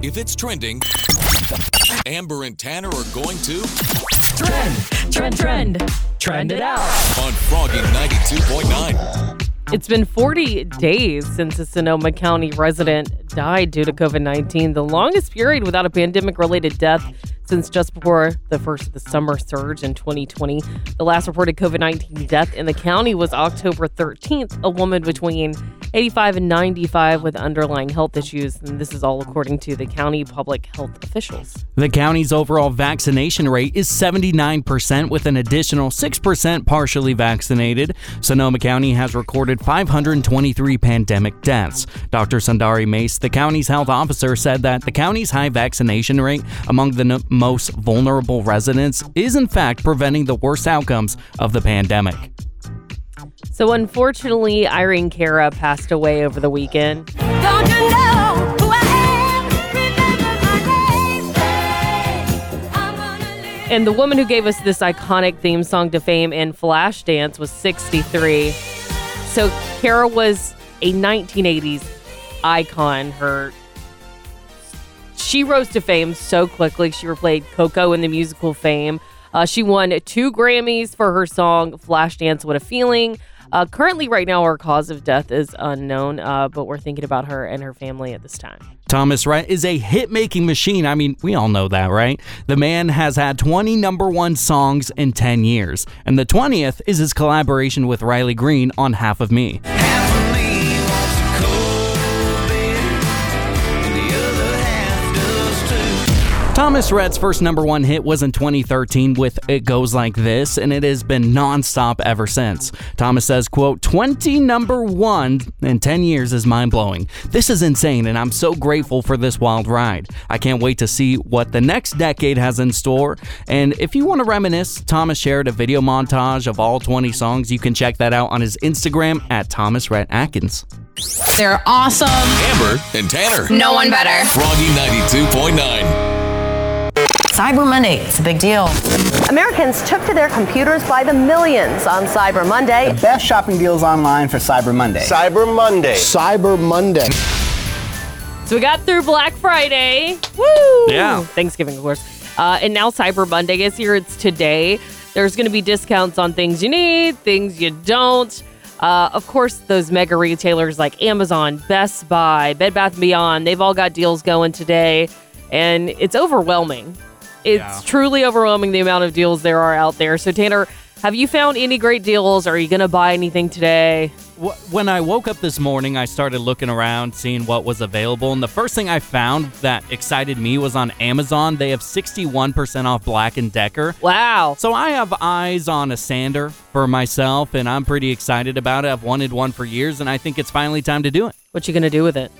If it's trending, Amber and Tanner are going to trend it out on Froggy 92.9. It's been 40 days since a Sonoma County resident died due to COVID-19, the longest period without a pandemic-related death since just before the first of the summer surge in 2020. The last reported COVID-19 death in the county was October 13th, a woman between 85 and 95 with underlying health issues, and this is all according to the county public health officials. The county's overall vaccination rate is 79% with an additional 6% partially vaccinated. Sonoma County has recorded 523 pandemic deaths. Dr. Sundari Mace, the county's health officer, said that the county's high vaccination rate among the most vulnerable residents is in fact preventing the worst outcomes of the pandemic. So unfortunately, Irene Cara passed away over the weekend. Don't you know who I am? Remember my days, I'm gonna live. And the woman who gave us this iconic theme song to fame in Flashdance was 63. So Cara was a 1980s icon. She rose to fame so quickly. She replayed Coco in the musical Fame. She won 2 Grammys for her song Flashdance, What a Feeling. Currently, right now, her cause of death is unknown, but we're thinking about her and her family at this time. Thomas Rhett is a hit-making machine. I mean, we all know that, right? The man has had 20 number one songs in 10 years, and the 20th is his collaboration with Riley Green on Half of Me. Half of me. Thomas Rhett's first number one hit was in 2013 with It Goes Like This, and it has been nonstop ever since. Thomas says, quote, 20 number one in 10 years is mind-blowing. This is insane, and I'm so grateful for this wild ride. I can't wait to see what the next decade has in store. And if you want to reminisce, Thomas shared a video montage of all 20 songs. You can check that out on his Instagram at Thomas Rhett Atkins. They're awesome. Amber and Tanner. No one better. Froggy 92.9. Cyber Monday, it's a big deal. Americans took to their computers by the millions on Cyber Monday. The best shopping deals online for Cyber Monday. Cyber Monday. Cyber Monday. So we got through Black Friday. Woo! Yeah. Thanksgiving, of course. And now Cyber Monday is here. It's today. There's going to be discounts on things you need, things you don't. Of course, those mega retailers like Amazon, Best Buy, Bed Bath & Beyond, they've all got deals going today. And it's overwhelming. It's truly overwhelming the amount of deals there are out there. So, Tanner, have you found any great deals? Are you going to buy anything today? When I woke up this morning, I started looking around, seeing what was available. And the first thing I found that excited me was on Amazon. They have 61% off Black & Decker. Wow. So I have eyes on a sander for myself, and I'm pretty excited about it. I've wanted one for years, and I think it's finally time to do it. What you going to do with it?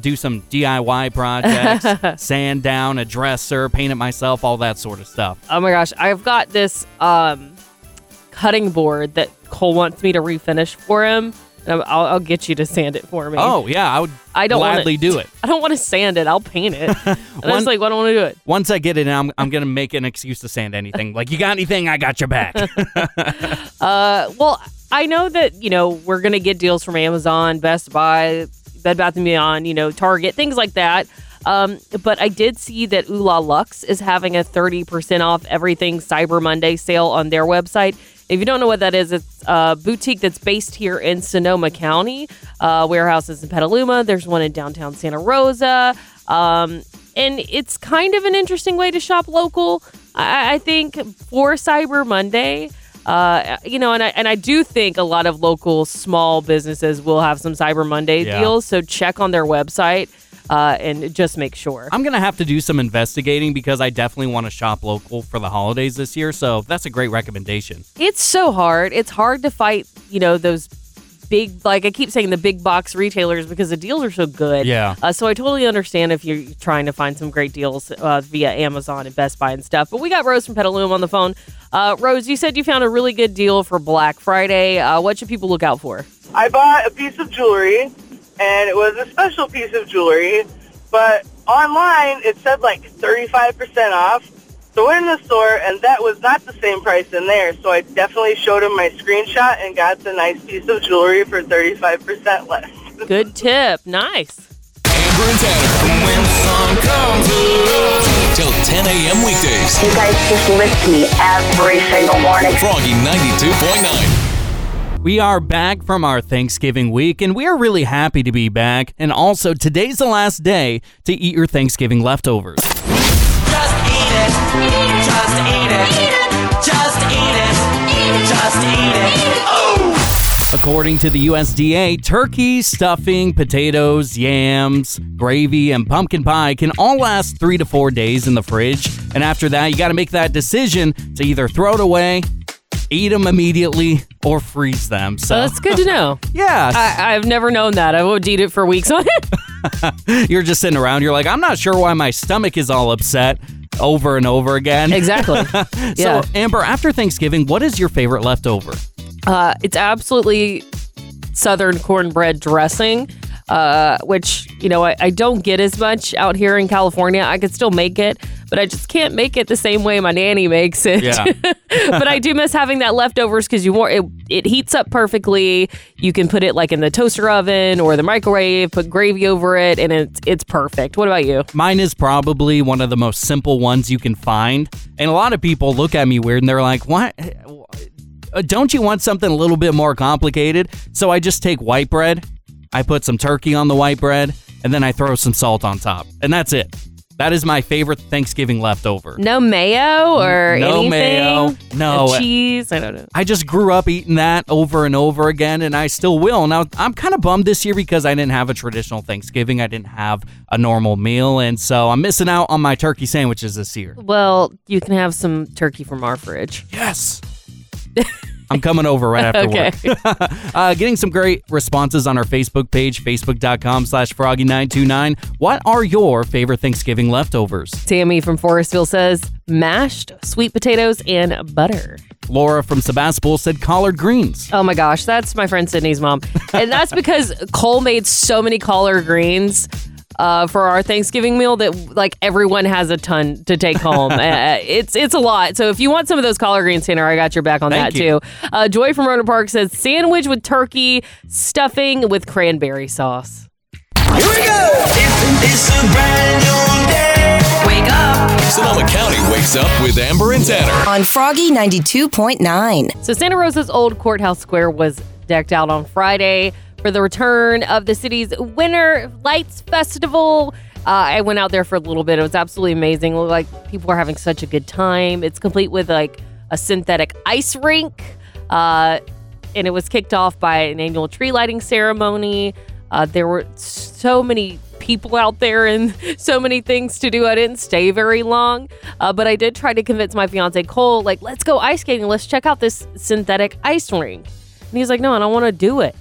Do some DIY projects, sand down a dresser, paint it myself, all that sort of stuff. Oh, my gosh. I've got this cutting board that Cole wants me to refinish for him. I'll get you to sand it for me. Oh, yeah. I don't gladly do it. I don't want to sand it. I'll paint it. And I was like, well, I don't want to do it. Once I get it, I'm going to make an excuse to sand anything. Like, you got anything? I got your back. Well, I know that, we're going to get deals from Amazon, Best Buy, Bed Bath & Beyond, Target, things like that. But I did see that Oolah Lux is having a 30% off everything Cyber Monday sale on their website. If you don't know what that is, it's a boutique that's based here in Sonoma County. Warehouses in Petaluma. There's one in downtown Santa Rosa. And it's kind of an interesting way to shop local, I think, for Cyber Monday. And I do think a lot of local small businesses will have some Cyber Monday deals. So check on their website. And just make sure. I'm going to have to do some investigating because I definitely want to shop local for the holidays this year. So that's a great recommendation. It's so hard. It's hard to fight, those big, like I keep saying, the big box retailers because the deals are so good. Yeah. So I totally understand if you're trying to find some great deals via Amazon and Best Buy and stuff. But we got Rose from Petaluma on the phone. Rose, you said you found a really good deal for Black Friday. What should people look out for? I bought a piece of jewelry. And it was a special piece of jewelry, but online it said like 35% off. So we're in the store, and that was not the same price in there. So I definitely showed him my screenshot and got the nice piece of jewelry for 35% less. Good tip. Nice. Amber and Tanner. and weekdays. You guys just lift me every single morning. Froggy 92.9. We are back from our Thanksgiving week, and we are really happy to be back. And also, today's the last day to eat your Thanksgiving leftovers. Just eat it. Just eat it. Just eat it. Just eat it. Oh! According to the USDA, turkey, stuffing, potatoes, yams, gravy, and pumpkin pie can all last 3 to 4 days in the fridge. And after that, you got to make that decision to either throw it away, eat them immediately, or freeze them. So that's good to know. Yeah. I've never known that. I won't eat it for weeks on it. You're just sitting around. You're like, I'm not sure why my stomach is all upset over and over again. Exactly. Yeah. So, Amber, after Thanksgiving, what is your favorite leftover? It's absolutely Southern cornbread dressing, which, you know, I don't get as much out here in California. I could still make it, but I just can't make it the same way my nanny makes it. Yeah. But I do miss having that leftovers because it heats up perfectly. You can put it like in the toaster oven or the microwave, put gravy over it, and it's perfect. What about you? Mine is probably one of the most simple ones you can find. And a lot of people look at me weird and they're like, what? Don't you want something a little bit more complicated? So I just take white bread. I put some turkey on the white bread, and then I throw some salt on top. And that's it. That is my favorite Thanksgiving leftover. No mayo or anything? No mayo. No cheese. I don't know. I just grew up eating that over and over again, and I still will. Now, I'm kind of bummed this year because I didn't have a traditional Thanksgiving. I didn't have a normal meal, and so I'm missing out on my turkey sandwiches this year. Well, you can have some turkey from our fridge. Yes. I'm coming over right after work. Getting some great responses on our Facebook page, facebook.com/froggy929. What are your favorite Thanksgiving leftovers? Tammy from Forestville says, mashed sweet potatoes and butter. Laura from Sebastopol said collard greens. Oh my gosh, that's my friend Sydney's mom. And that's because Cole made so many collard greens for our Thanksgiving meal that like everyone has a ton to take home. It's a lot. So if you want some of those collard greens, Tanner, I got your back on Thank you. Too. Joy from Rona Park says sandwich with turkey, stuffing with cranberry sauce. Here we go! Isn't this a brand new day? Wake up! Sonoma County wakes up with Amber and Tanner on Froggy 92.9. So Santa Rosa's old courthouse square was decked out on Friday for the return of the city's Winter Lights Festival. I went out there for a little bit. It was absolutely amazing. Like, people are having such a good time. It's complete with like a synthetic ice rink. And it was kicked off by an annual tree lighting ceremony. There were so many people out there and so many things to do. I didn't stay very long, but I did try to convince my fiance Cole, like, let's go ice skating. Let's check out this synthetic ice rink. And he was like, no, I don't want to do it.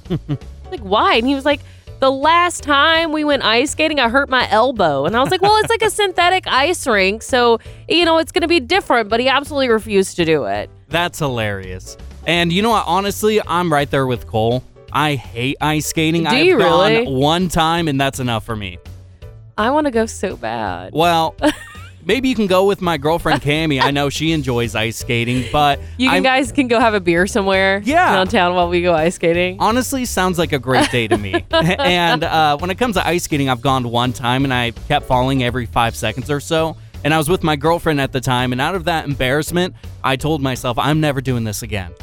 Like, why? And he was like, the last time we went ice skating, I hurt my elbow. And I was like, well, it's like a synthetic ice rink, so, you know, it's going to be different. But he absolutely refused to do it. That's hilarious. And you know what? Honestly, I'm right there with Cole. I hate ice skating. Do you really? I've gone one time, and that's enough for me. I want to go so bad. Well, maybe you can go with my girlfriend, Cammie. I know she enjoys ice skating, but... guys can go have a beer somewhere downtown while we go ice skating. Honestly, sounds like a great day to me. And when it comes to ice skating, I've gone one time, and I kept falling every 5 seconds or so. And I was with my girlfriend at the time, and out of that embarrassment, I told myself, I'm never doing this again.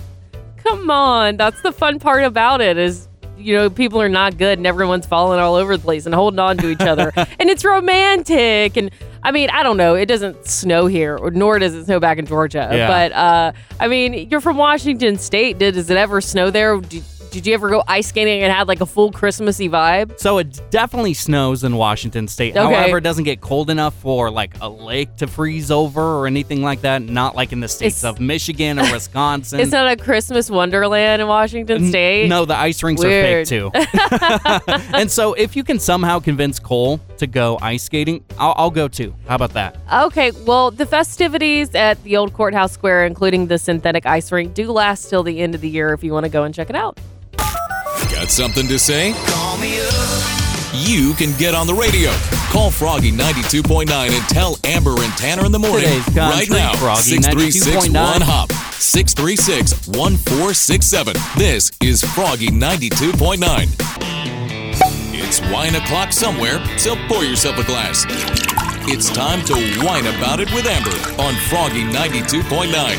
Come on. That's the fun part about it is... You know, people are not good and everyone's falling all over the place and holding on to each other. And it's romantic. And I mean, I don't know. It doesn't snow here, or nor does it snow back in Georgia. Yeah. But I mean, you're from Washington State. Does it ever snow there? Did you ever go ice skating and had like a full Christmassy vibe? So it definitely snows in Washington State. Okay. However, it doesn't get cold enough for like a lake to freeze over or anything like that. Not like in the states of Michigan or Wisconsin. It's not a Christmas wonderland in Washington State. No, the ice rinks are fake too. And so if you can somehow convince Cole to go ice skating, I'll go too. How about that? Okay, well, the festivities at the old courthouse square, including the synthetic ice rink, do last till the end of the year if you want to go and check it out. Got something to say? Call me up. You can get on the radio. Call Froggy 92.9 and tell Amber and Tanner in the morning. Right now, 636-1HOP. 636-1467. This is Froggy 92.9. It's wine o'clock somewhere, so pour yourself a glass. It's time to whine about it with Amber on Froggy 92.9.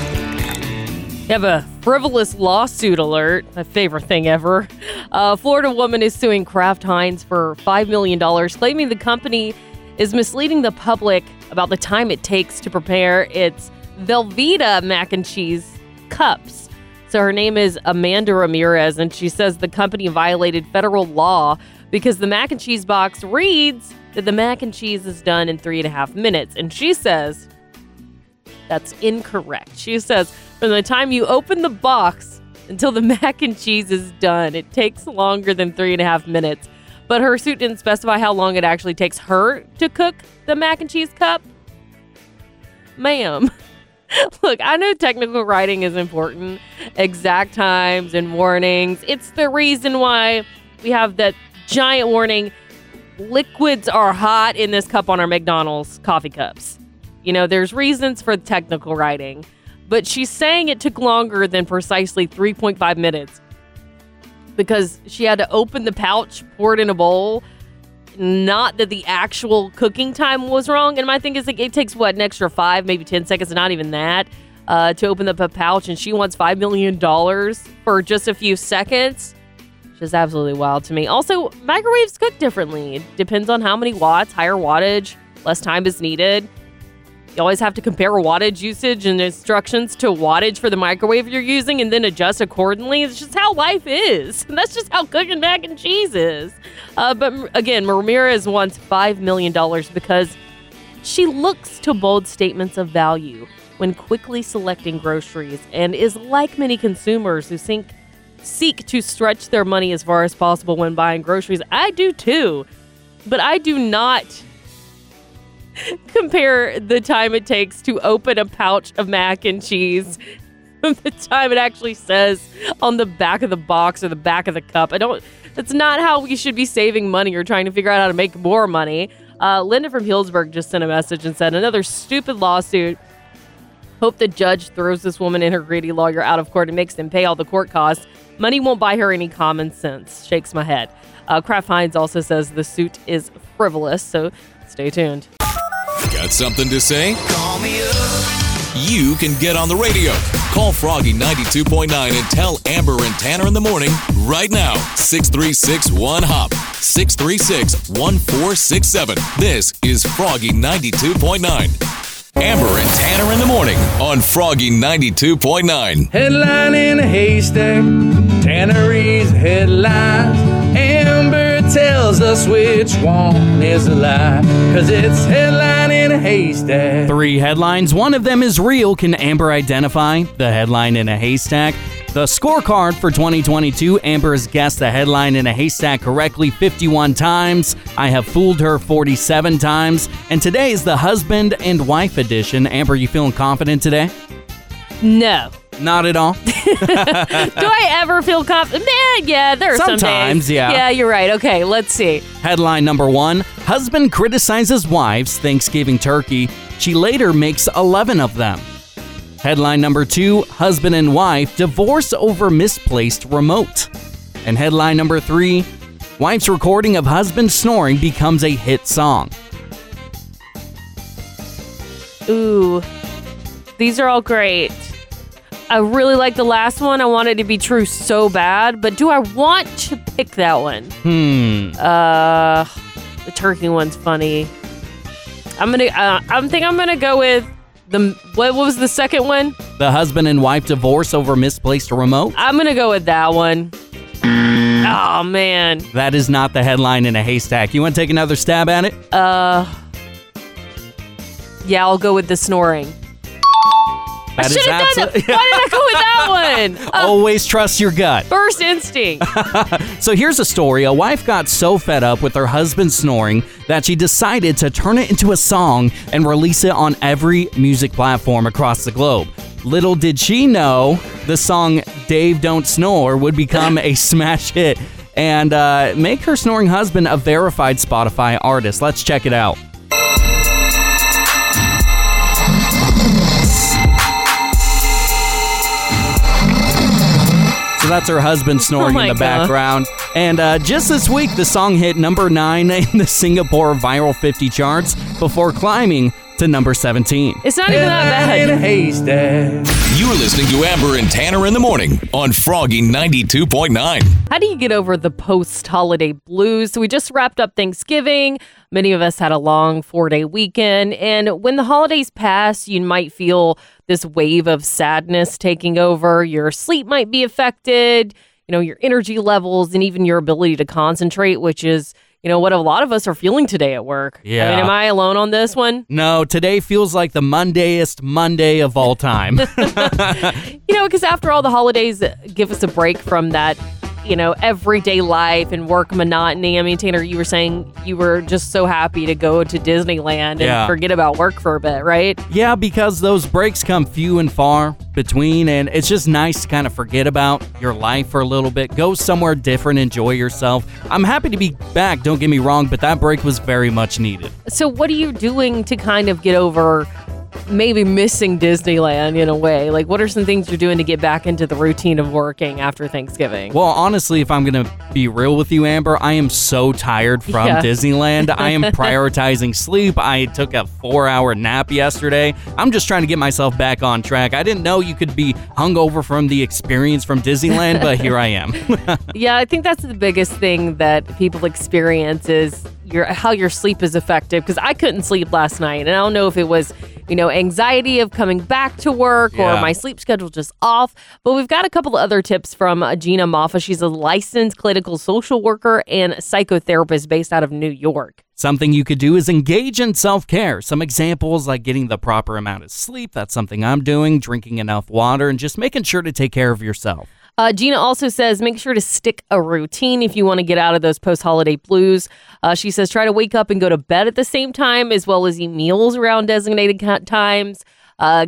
You have a frivolous lawsuit alert, my favorite thing ever. A Florida woman is suing Kraft Heinz for $5 million, claiming the company is misleading the public about the time it takes to prepare its Velveeta mac and cheese cups. So her name is Amanda Ramirez, and she says the company violated federal law because the mac and cheese box reads that the mac and cheese is done in 3.5 minutes. And she says that's incorrect. She says from the time you open the box until the mac and cheese is done, it takes longer than 3.5 minutes. But her suit didn't specify how long it actually takes her to cook the mac and cheese cup. Ma'am. Look, I know technical writing is important, exact times and warnings. It's the reason why we have that giant warning, liquids are hot in this cup on our McDonald's coffee cups. You know, there's reasons for technical writing, but she's saying it took longer than precisely 3.5 minutes because she had to open the pouch, pour it in a bowl. Not that the actual cooking time was wrong. And my thing is, like, it takes, what, an extra 5, maybe 10 seconds, not even that, to open up a pouch. And she wants $5 million for just a few seconds. Which is absolutely wild to me. Also, microwaves cook differently. It depends on how many watts, higher wattage, less time is needed. You always have to compare wattage usage and instructions to wattage for the microwave you're using and then adjust accordingly. It's just how life is. And that's just how cooking mac and cheese is. But again, Ramirez wants $5 million because she looks to bold statements of value when quickly selecting groceries and is like many consumers who seek to stretch their money as far as possible when buying groceries. I do too, but I do not compare the time it takes to open a pouch of mac and cheese with the time it actually says on the back of the box or the back of the cup. That's not how we should be saving money or trying to figure out how to make more money. Linda from Hillsburg just sent a message and said, another stupid lawsuit. Hope the judge throws this woman and her greedy lawyer out of court and makes them pay all the court costs. Money won't buy her any common sense. Shakes my head. Kraft Heinz also says the suit is frivolous, so stay tuned. Got something to say? Call me up. You can get on the radio. Call Froggy 92.9 and tell Amber and Tanner in the morning right now. 636-1HOP. 636-1467. This is Froggy 92.9. Amber and Tanner in the morning on Froggy 92.9. Headline in a haystack, Tanner reads headlines. Amber tells us which one is a lie, because it's headline in a haystack. 3 headlines, one of them is real. Can Amber identify the headline in a haystack? The scorecard for 2022, Amber's guessed the headline in a haystack correctly 51 times. I have fooled her 47 times. And today is the husband and wife edition. Amber, you feeling confident today? No. Not at all? Do I ever feel confident? Man, yeah, there are sometimes, yeah. Yeah, you're right. Okay, let's see. Headline number 1, husband criticizes wife's Thanksgiving turkey. She later makes 11 of them. Headline number 2, husband and wife divorce over misplaced remote. And headline number 3, wife's recording of husband snoring becomes a hit song. Ooh, these are all great. I really like the last one. I want it to be true so bad, but do I want to pick that one? The turkey one's funny. I'm gonna go with what was the second one? The husband and wife divorce over misplaced remote? I'm going to go with that one. Oh, man. That is not the headline in a haystack. You want to take another stab at it? Yeah, I'll go with the snoring. That I should have done that. Why did I go with that one? Always trust your gut. First instinct. So here's a story. A wife got so fed up with her husband snoring that she decided to turn it into a song and release it on every music platform across the globe. Little did she know the song Dave Don't Snore would become a smash hit and make her snoring husband a verified Spotify artist. Let's check it out. That's her husband snoring in the background. And just this week, the song hit number 9 in the Singapore Viral 50 charts before climbing to number 17. It's not even that bad. You're listening to Amber and Tanner in the morning on Froggy 92.9. How do you get over the post-holiday blues? So we just wrapped up Thanksgiving. Many of us had a long 4-day weekend. And when the holidays pass, you might feel this wave of sadness taking over. Your sleep might be affected. You know, your energy levels and even your ability to concentrate, which is, you know, what a lot of us are feeling today at work. Yeah. I mean, am I alone on this one? No, today feels like the Mondayest Monday of all time. You know, because after all, the holidays give us a break from that, you know, everyday life and work monotony. I mean, Tanner, you were saying you were just so happy to go to Disneyland and forget about work for a bit, right? Yeah, because those breaks come few and far between, and it's just nice to kind of forget about your life for a little bit. Go somewhere different, enjoy yourself. I'm happy to be back, don't get me wrong, but that break was very much needed. So what are you doing to kind of get over maybe missing Disneyland in a way? Like, what are some things you're doing to get back into the routine of working after Thanksgiving? Well, honestly, if I'm going to be real with you, Amber, I am so tired from Disneyland. I am prioritizing sleep. I took a 4-hour nap yesterday. I'm just trying to get myself back on track. I didn't know you could be hungover from the experience from Disneyland, but here I am. Yeah, I think that's the biggest thing that people experience is how your sleep is affected, because I couldn't sleep last night, and I don't know if it was, you know, anxiety of coming back to work or my sleep schedule just off. But we've got a couple of other tips from Gina Moffa. She's a licensed clinical social worker and psychotherapist based out of New York. Something you could do is engage in self-care. Some examples like getting the proper amount of sleep. That's something I'm doing, drinking enough water, and just making sure to take care of yourself. Gina also says make sure to stick a routine if you want to get out of those post-holiday blues. She says try to wake up and go to bed at the same time, as well as eat meals around designated times.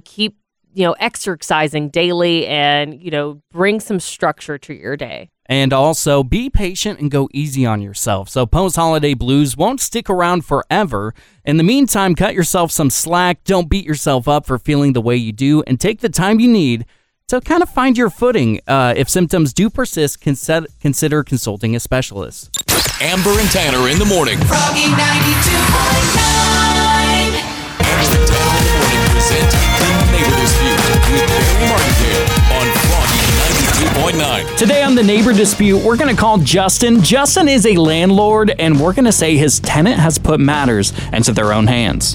Keep, you know, exercising daily and, you know, bring some structure to your day. And also be patient and go easy on yourself. So post-holiday blues won't stick around forever. In the meantime, cut yourself some slack. Don't beat yourself up for feeling the way you do, and take the time you need so kind of find your footing. If symptoms do persist, consider consulting a specialist. Amber and Tanner in the morning. Froggy 92.9. Amber and Tanner in the morning present The Neighbor Dispute with Barry Martindale on Froggy 92.9. Today on The Neighbor Dispute, we're going to call Justin. Justin is a landlord, and we're going to say his tenant has put matters into their own hands.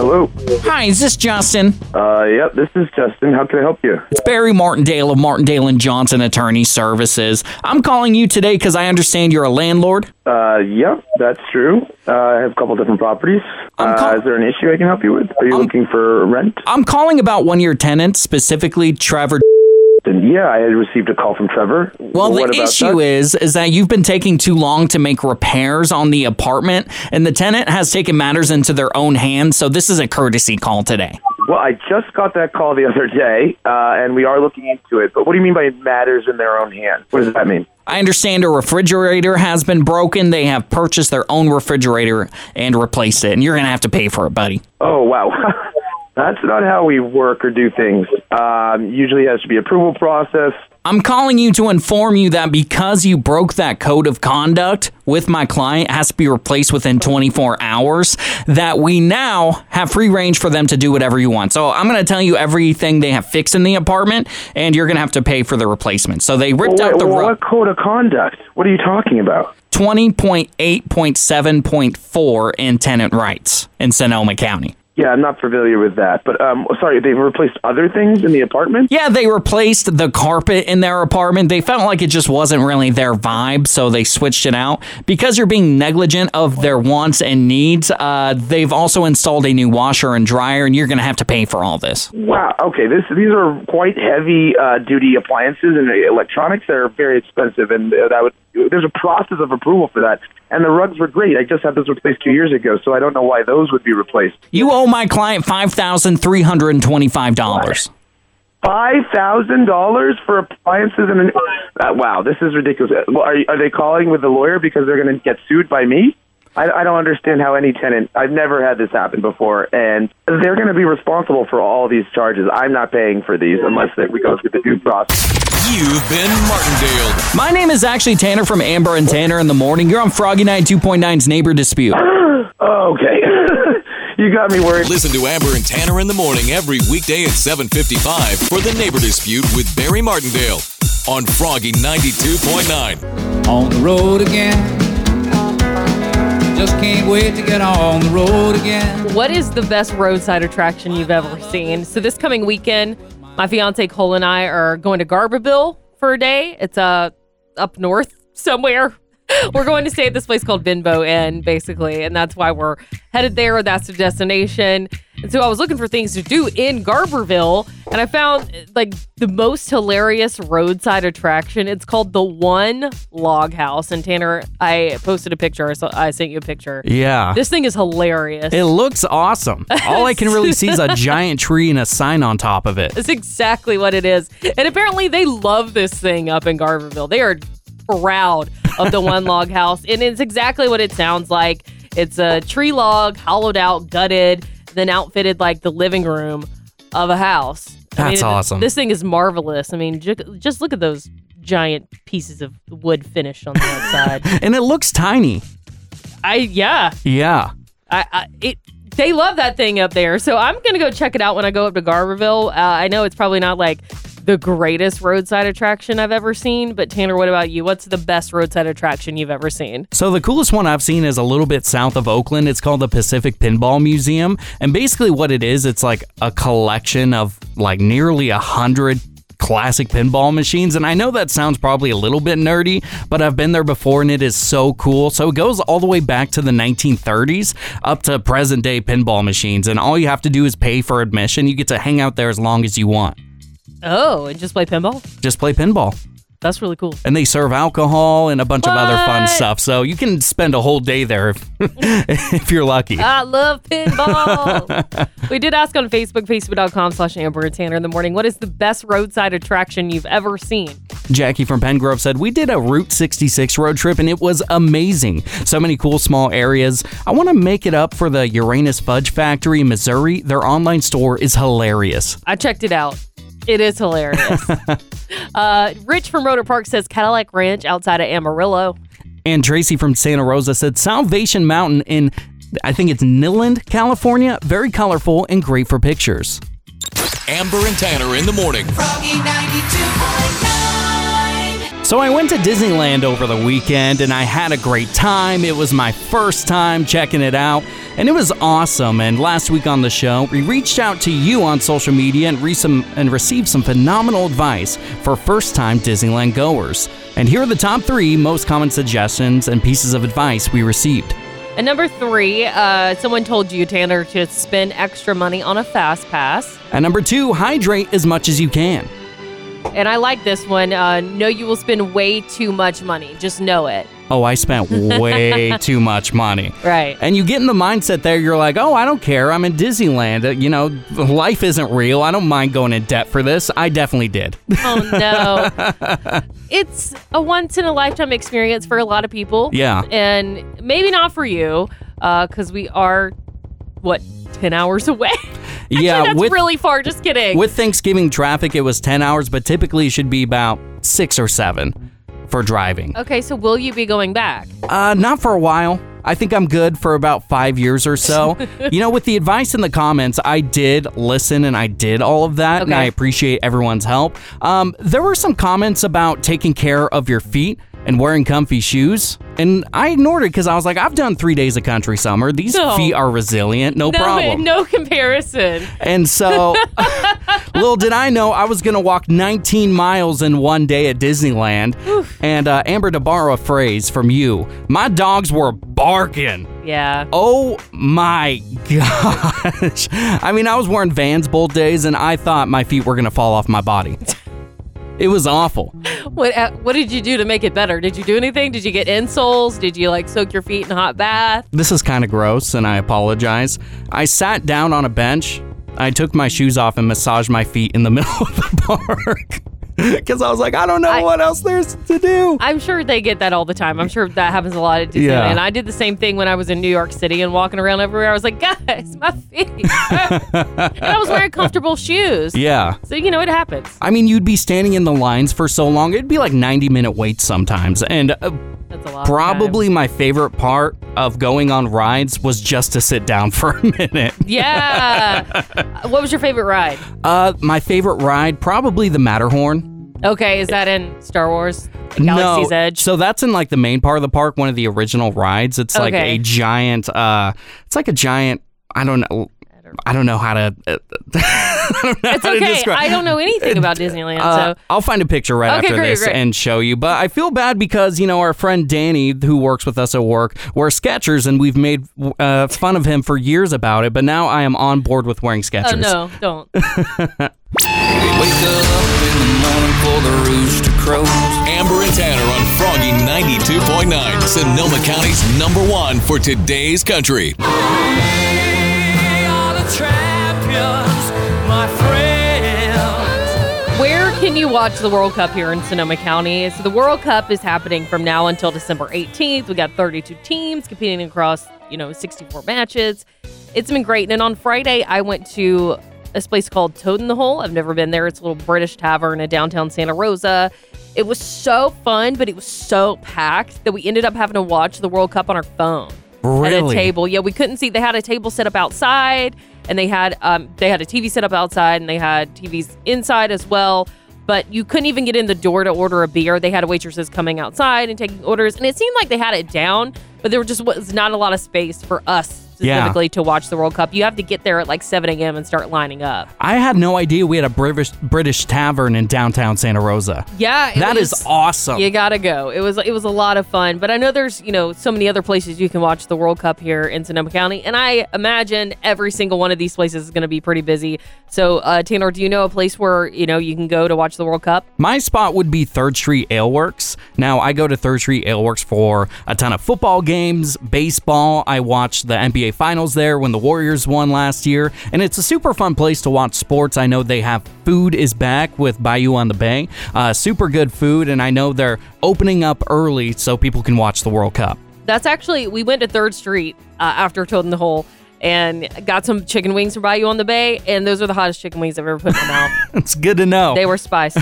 Hello. Hi, is this Justin? Yep, this is Justin. How can I help you? It's Barry Martindale of Martindale & Johnson Attorney Services. I'm calling you today because I understand you're a landlord. Yep, that's true. I have a couple different properties. Is there an issue I can help you with? Are you looking for rent? I'm calling about one of your tenants, specifically Trevor. Yeah, I had received a call from Trevor. Well, the issue is that you've been taking too long to make repairs on the apartment, and the tenant has taken matters into their own hands, so this is a courtesy call today. Well, I just got that call the other day, and we are looking into it. But what do you mean by matters in their own hands? What does that mean? I understand a refrigerator has been broken. They have purchased their own refrigerator and replaced it, and you're going to have to pay for it, buddy. Oh, wow. That's not how we work or do things. Usually has to be approval process. I'm calling you to inform you that because you broke that code of conduct with my client, it has to be replaced within 24 hours, that we now have free range for them to do whatever you want. So I'm going to tell you everything they have fixed in the apartment, and you're going to have to pay for the replacement. So they ripped out the rug. What code of conduct? What are you talking about? 20.8.7.4 in tenant rights in Sonoma County. Yeah, I'm not familiar with that. But, sorry, they've replaced other things in the apartment? Yeah, they replaced the carpet in their apartment. They felt like it just wasn't really their vibe, so they switched it out. Because you're being negligent of their wants and needs, they've also installed a new washer and dryer, and you're going to have to pay for all this. Wow, okay. These are quite heavy-duty appliances and electronics. They're very expensive, and there's a process of approval for that. And the rugs were great. I just had those replaced 2 years ago, so I don't know why those would be replaced. You owe my client $5,325. $5,000 for appliances and wow, this is ridiculous. Are they calling with the lawyer because they're going to get sued by me? I don't understand how any tenant. I've never had this happen before, and they're going to be responsible for all these charges. I'm not paying for these unless we go through the due process. You've been Martindaled. My name is actually Tanner from Amber and Tanner in the Morning. You're on Froggy 92.9's Neighbor Dispute. Okay. You got me worried. Listen to Amber and Tanner in the Morning every weekday at 7:55 for the Neighbor Dispute with Barry Martindale on Froggy 92.9. On the road again. Just can't wait to get on the road again. What is the best roadside attraction you've ever seen? So this coming weekend, my fiance Cole and I are going to Garberville for a day. It's up north somewhere. We're going to stay at this place called Benbow Inn, basically, and that's why we're headed there. That's the destination. And so I was looking for things to do in Garberville, and I found like the most hilarious roadside attraction. It's called the One Log House. And Tanner, I posted a picture. So I sent you a picture. Yeah. This thing is hilarious. It looks awesome. All I can really see is a giant tree and a sign on top of it. That's exactly what it is. And apparently they love this thing up in Garberville. They are proud of the One Log House, and it's exactly what it sounds like. It's a tree log, hollowed out, gutted, then outfitted like the living room of a house. Awesome. This thing is marvelous. I mean, just look at those giant pieces of wood finish on the outside. And it looks tiny. They love that thing up there, so I'm going to go check it out when I go up to Garberville. I know it's probably not like the greatest roadside attraction I've ever seen. But Tanner, what about you? What's the best roadside attraction you've ever seen? So the coolest one I've seen is a little bit south of Oakland. It's called the Pacific Pinball Museum. And basically what it is, it's like a collection of like nearly 100 classic pinball machines. And I know that sounds probably a little bit nerdy, but I've been there before and it is so cool. So it goes all the way back to the 1930s up to present day pinball machines. And all you have to do is pay for admission. You get to hang out there as long as you want. Oh, and just play pinball? Just play pinball. That's really cool. And they serve alcohol and a bunch of other fun stuff. So you can spend a whole day there if you're lucky. I love pinball. We did ask on Facebook, facebook.com/AmberandTanner in the Morning. What is the best roadside attraction you've ever seen? Jackie from Pen Grove said, we did a Route 66 road trip and it was amazing. So many cool small areas. I want to make it up for the Uranus Fudge Factory in Missouri. Their online store is hilarious. I checked it out. It is hilarious. Rich from Rotor Park says Cadillac Ranch outside of Amarillo. And Tracy from Santa Rosa said Salvation Mountain in, I think it's Niland, California. Very colorful and great for pictures. Amber and Tanner in the Morning. Froggy 92.9. So I went to Disneyland over the weekend and I had a great time. It was my first time checking it out. And it was awesome, and last week on the show, we reached out to you on social media and received some phenomenal advice for first-time Disneyland goers. And here are the top 3 most common suggestions and pieces of advice we received. And number 3, someone told you, Tanner, to spend extra money on a fast pass. And number 2, hydrate as much as you can. And I like this one. No, you will spend way too much money. Just know it. Oh, I spent way too much money. Right. And you get in the mindset there, you're like, oh, I don't care. I'm in Disneyland. You know, life isn't real. I don't mind going in debt for this. I definitely did. Oh, no. It's a once-in-a-lifetime experience for a lot of people. Yeah. And maybe not for you, because we are, 10 hours away? Actually, yeah, that's really far. Just kidding. With Thanksgiving traffic, it was 10 hours, but typically it should be about 6 or 7. For driving. Okay, so will you be going back? Not for a while. I think I'm good for about 5 years or so. You know, with the advice in the comments, I did listen and I did all of that, okay. And I appreciate everyone's help. There were some comments about taking care of your feet and wearing comfy shoes, and I ignored it because I was like, I've done 3 days of country summer. These feet are resilient, no problem. No comparison. And so, little did I know, I was going to walk 19 miles in one day at Disneyland. Oof. And Amber, to borrow a phrase from you, my dogs were barking. Yeah. Oh my gosh. I mean, I was wearing Vans both days, and I thought my feet were going to fall off my body. It was awful. What did you do to make it better? Did you do anything? Did you get insoles? Did you like soak your feet in a hot bath? This is kind of gross, and I apologize. I sat down on a bench. I took my shoes off and massaged my feet in the middle of the park. because I was like, I don't know what else there's to do. I'm sure they get that all the time. I'm sure that happens a lot at Disneyland. Yeah. I did the same thing when I was in New York City and walking around everywhere. I was like, guys, my feet hurt. And I was wearing comfortable shoes. Yeah. So, you know, it happens. I mean, you'd be standing in the lines for so long. It'd be like 90-minute waits sometimes. And that's a lot. Probably my favorite part of going on rides was just to sit down for a minute. Yeah. What was your favorite ride? My favorite ride, probably the Matterhorn. Okay, is that in Star Wars? Galaxy's Edge? So that's in like the main part of the park, one of the original rides. It's like a giant, I don't know how to it's okay. Describe. I don't know anything about Disneyland. So I'll find a picture after this and show you. But I feel bad because, you know, our friend Danny, who works with us at work, wears Skechers, and we've made fun of him for years about it. But now I am on board with wearing Skechers. Oh, no, don't. We wake up in the morning for the rooster crows. Amber and Tanner on Froggy 92.9, Sonoma County's #1 for today's country. Champions, my friends. Where can you watch the World Cup here in Sonoma County? So the World Cup is happening from now until December 18th. We got 32 teams competing across, 64 matches. It's been great. And on Friday, I went to this place called Toad in the Hole. I've never been there. It's a little British tavern in downtown Santa Rosa. It was so fun, but it was so packed that we ended up having to watch the World Cup on our phone. Really? At a table. Yeah, we couldn't see. They had a table set up outside. And they had a TV set up outside, and they had TVs inside as well. But you couldn't even get in the door to order a beer. They had waitresses coming outside and taking orders. And it seemed like they had it down, but there just was not a lot of space for us specifically to watch the World Cup. You have to get there at like 7 a.m. and start lining up. I had no idea we had a British tavern in downtown Santa Rosa. Yeah. That is awesome. You got to go. It was a lot of fun. But I know there's, so many other places you can watch the World Cup here in Sonoma County. And I imagine every single one of these places is going to be pretty busy. So, Tanner, do you know a place where, you can go to watch the World Cup? My spot would be Third Street Aleworks. Now, I go to Third Street Aleworks for a ton of football games, baseball. I watch the NBA Finals there when the Warriors won last year, and it's a super fun place to watch sports. I know they have food is back with Bayou on the Bay, super good food, and I know they're opening up early so people can watch the World Cup. That's actually, we went to Third Street after Toad in the Hole and got some chicken wings from Bayou on the Bay, and those are the hottest chicken wings I've ever put in my mouth. It's good to know. They were spicy.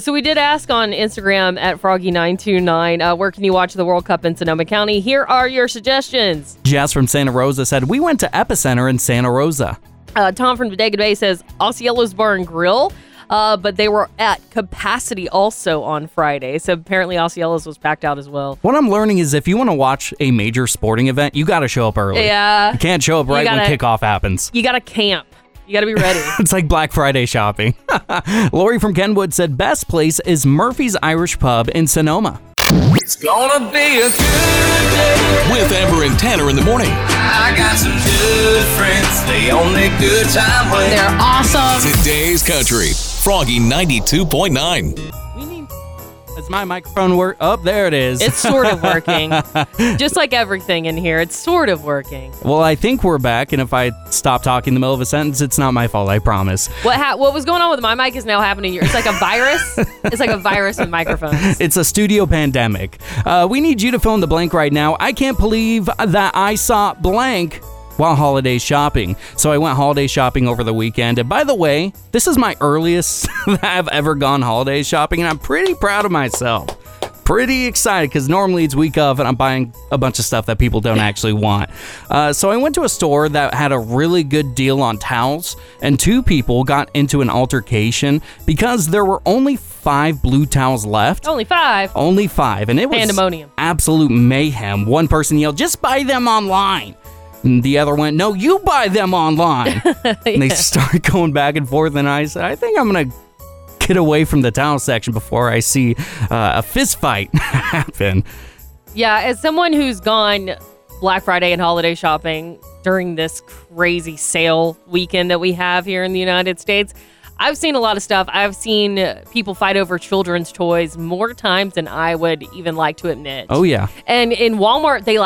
So we did ask on Instagram at Froggy929, where can you watch the World Cup in Sonoma County? Here are your suggestions. Jess from Santa Rosa said, we went to Epicenter in Santa Rosa. Tom from Bodega Bay says, Osceola's Bar and Grill. But they were at capacity also on Friday. So apparently Osceola's was packed out as well. What I'm learning is if you want to watch a major sporting event, you got to show up early. Yeah. You can't show up right when kickoff happens. You got to camp. You got to be ready. It's like Black Friday shopping. Lori from Kenwood said best place is Murphy's Irish Pub in Sonoma. It's gonna be a good day. With Amber and Tanner in the morning. I got some good friends. They only good time with. They're awesome. Today's country. Froggy 92.9. We need... Does my microphone work? Oh, there it is. It's sort of working. Just like everything in here, it's sort of working. Well, I think we're back, and if I stop talking in the middle of a sentence, it's not my fault, I promise. What was going on with my mic is now happening here. It's like a virus. It's like a virus with microphones. It's a studio pandemic. We need you to fill in the blank right now. I can't believe that I saw blank while holiday shopping. So I went holiday shopping over the weekend. And by the way, this is my earliest that I've ever gone holiday shopping, and I'm pretty proud of myself. Pretty excited because normally it's week of and I'm buying a bunch of stuff that people don't actually want. So I went to a store that had a really good deal on towels, and two people got into an altercation because there were only 5 blue towels left. Only five. And it was pandemonium. Absolute mayhem. One person yelled, just buy them online. And the other went, no, you buy them online. Yeah. And they started going back and forth. And I said, I think I'm going to get away from the towel section before I see a fist fight happen. Yeah, as someone who's gone Black Friday and holiday shopping during this crazy sale weekend that we have here in the United States, I've seen a lot of stuff. I've seen people fight over children's toys more times than I would even like to admit. Oh, yeah. And in Walmart, they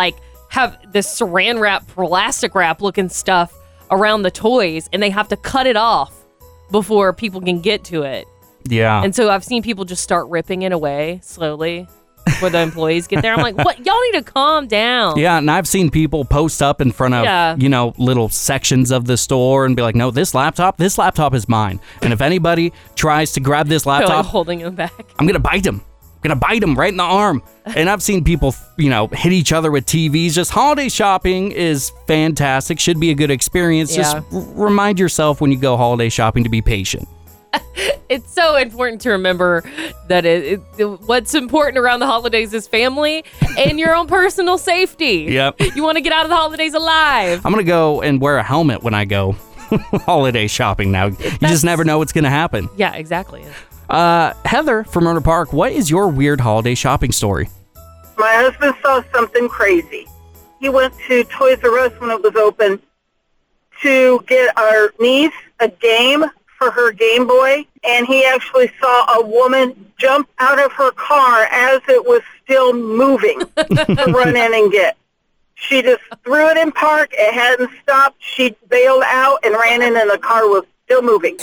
have this saran wrap, plastic wrap looking stuff around the toys, and they have to cut it off before people can get to it. Yeah. And so I've seen people just start ripping it away slowly before the employees get there. I'm like, what? Y'all need to calm down. Yeah, and I've seen people post up in front of, you know, little sections of the store and be like, no, this laptop is mine. And if anybody tries to grab this laptop, like holding him back, I'm going to bite him. I'm going to bite him right in the arm. And I've seen people, you know, hit each other with TVs. Just holiday shopping is fantastic. Should be a good experience. Yeah. Just remind yourself when you go holiday shopping to be patient. It's so important to remember that what's important around the holidays is family and your own personal safety. Yep. You want to get out of the holidays alive. I'm going to go and wear a helmet when I go holiday shopping now. You just never know what's going to happen. Yeah, exactly. Heather from Murder Park, what is your weird holiday shopping story? My husband saw something crazy. He went to Toys R Us when it was open to get our niece a game for her Game Boy, and he actually saw a woman jump out of her car as it was still moving to run in and get. She just threw it in park. It hadn't stopped. She bailed out and ran in, and the car was still moving.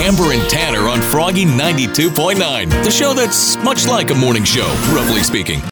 Amber and Tanner on Froggy 92.9, the show that's much like a morning show, roughly speaking.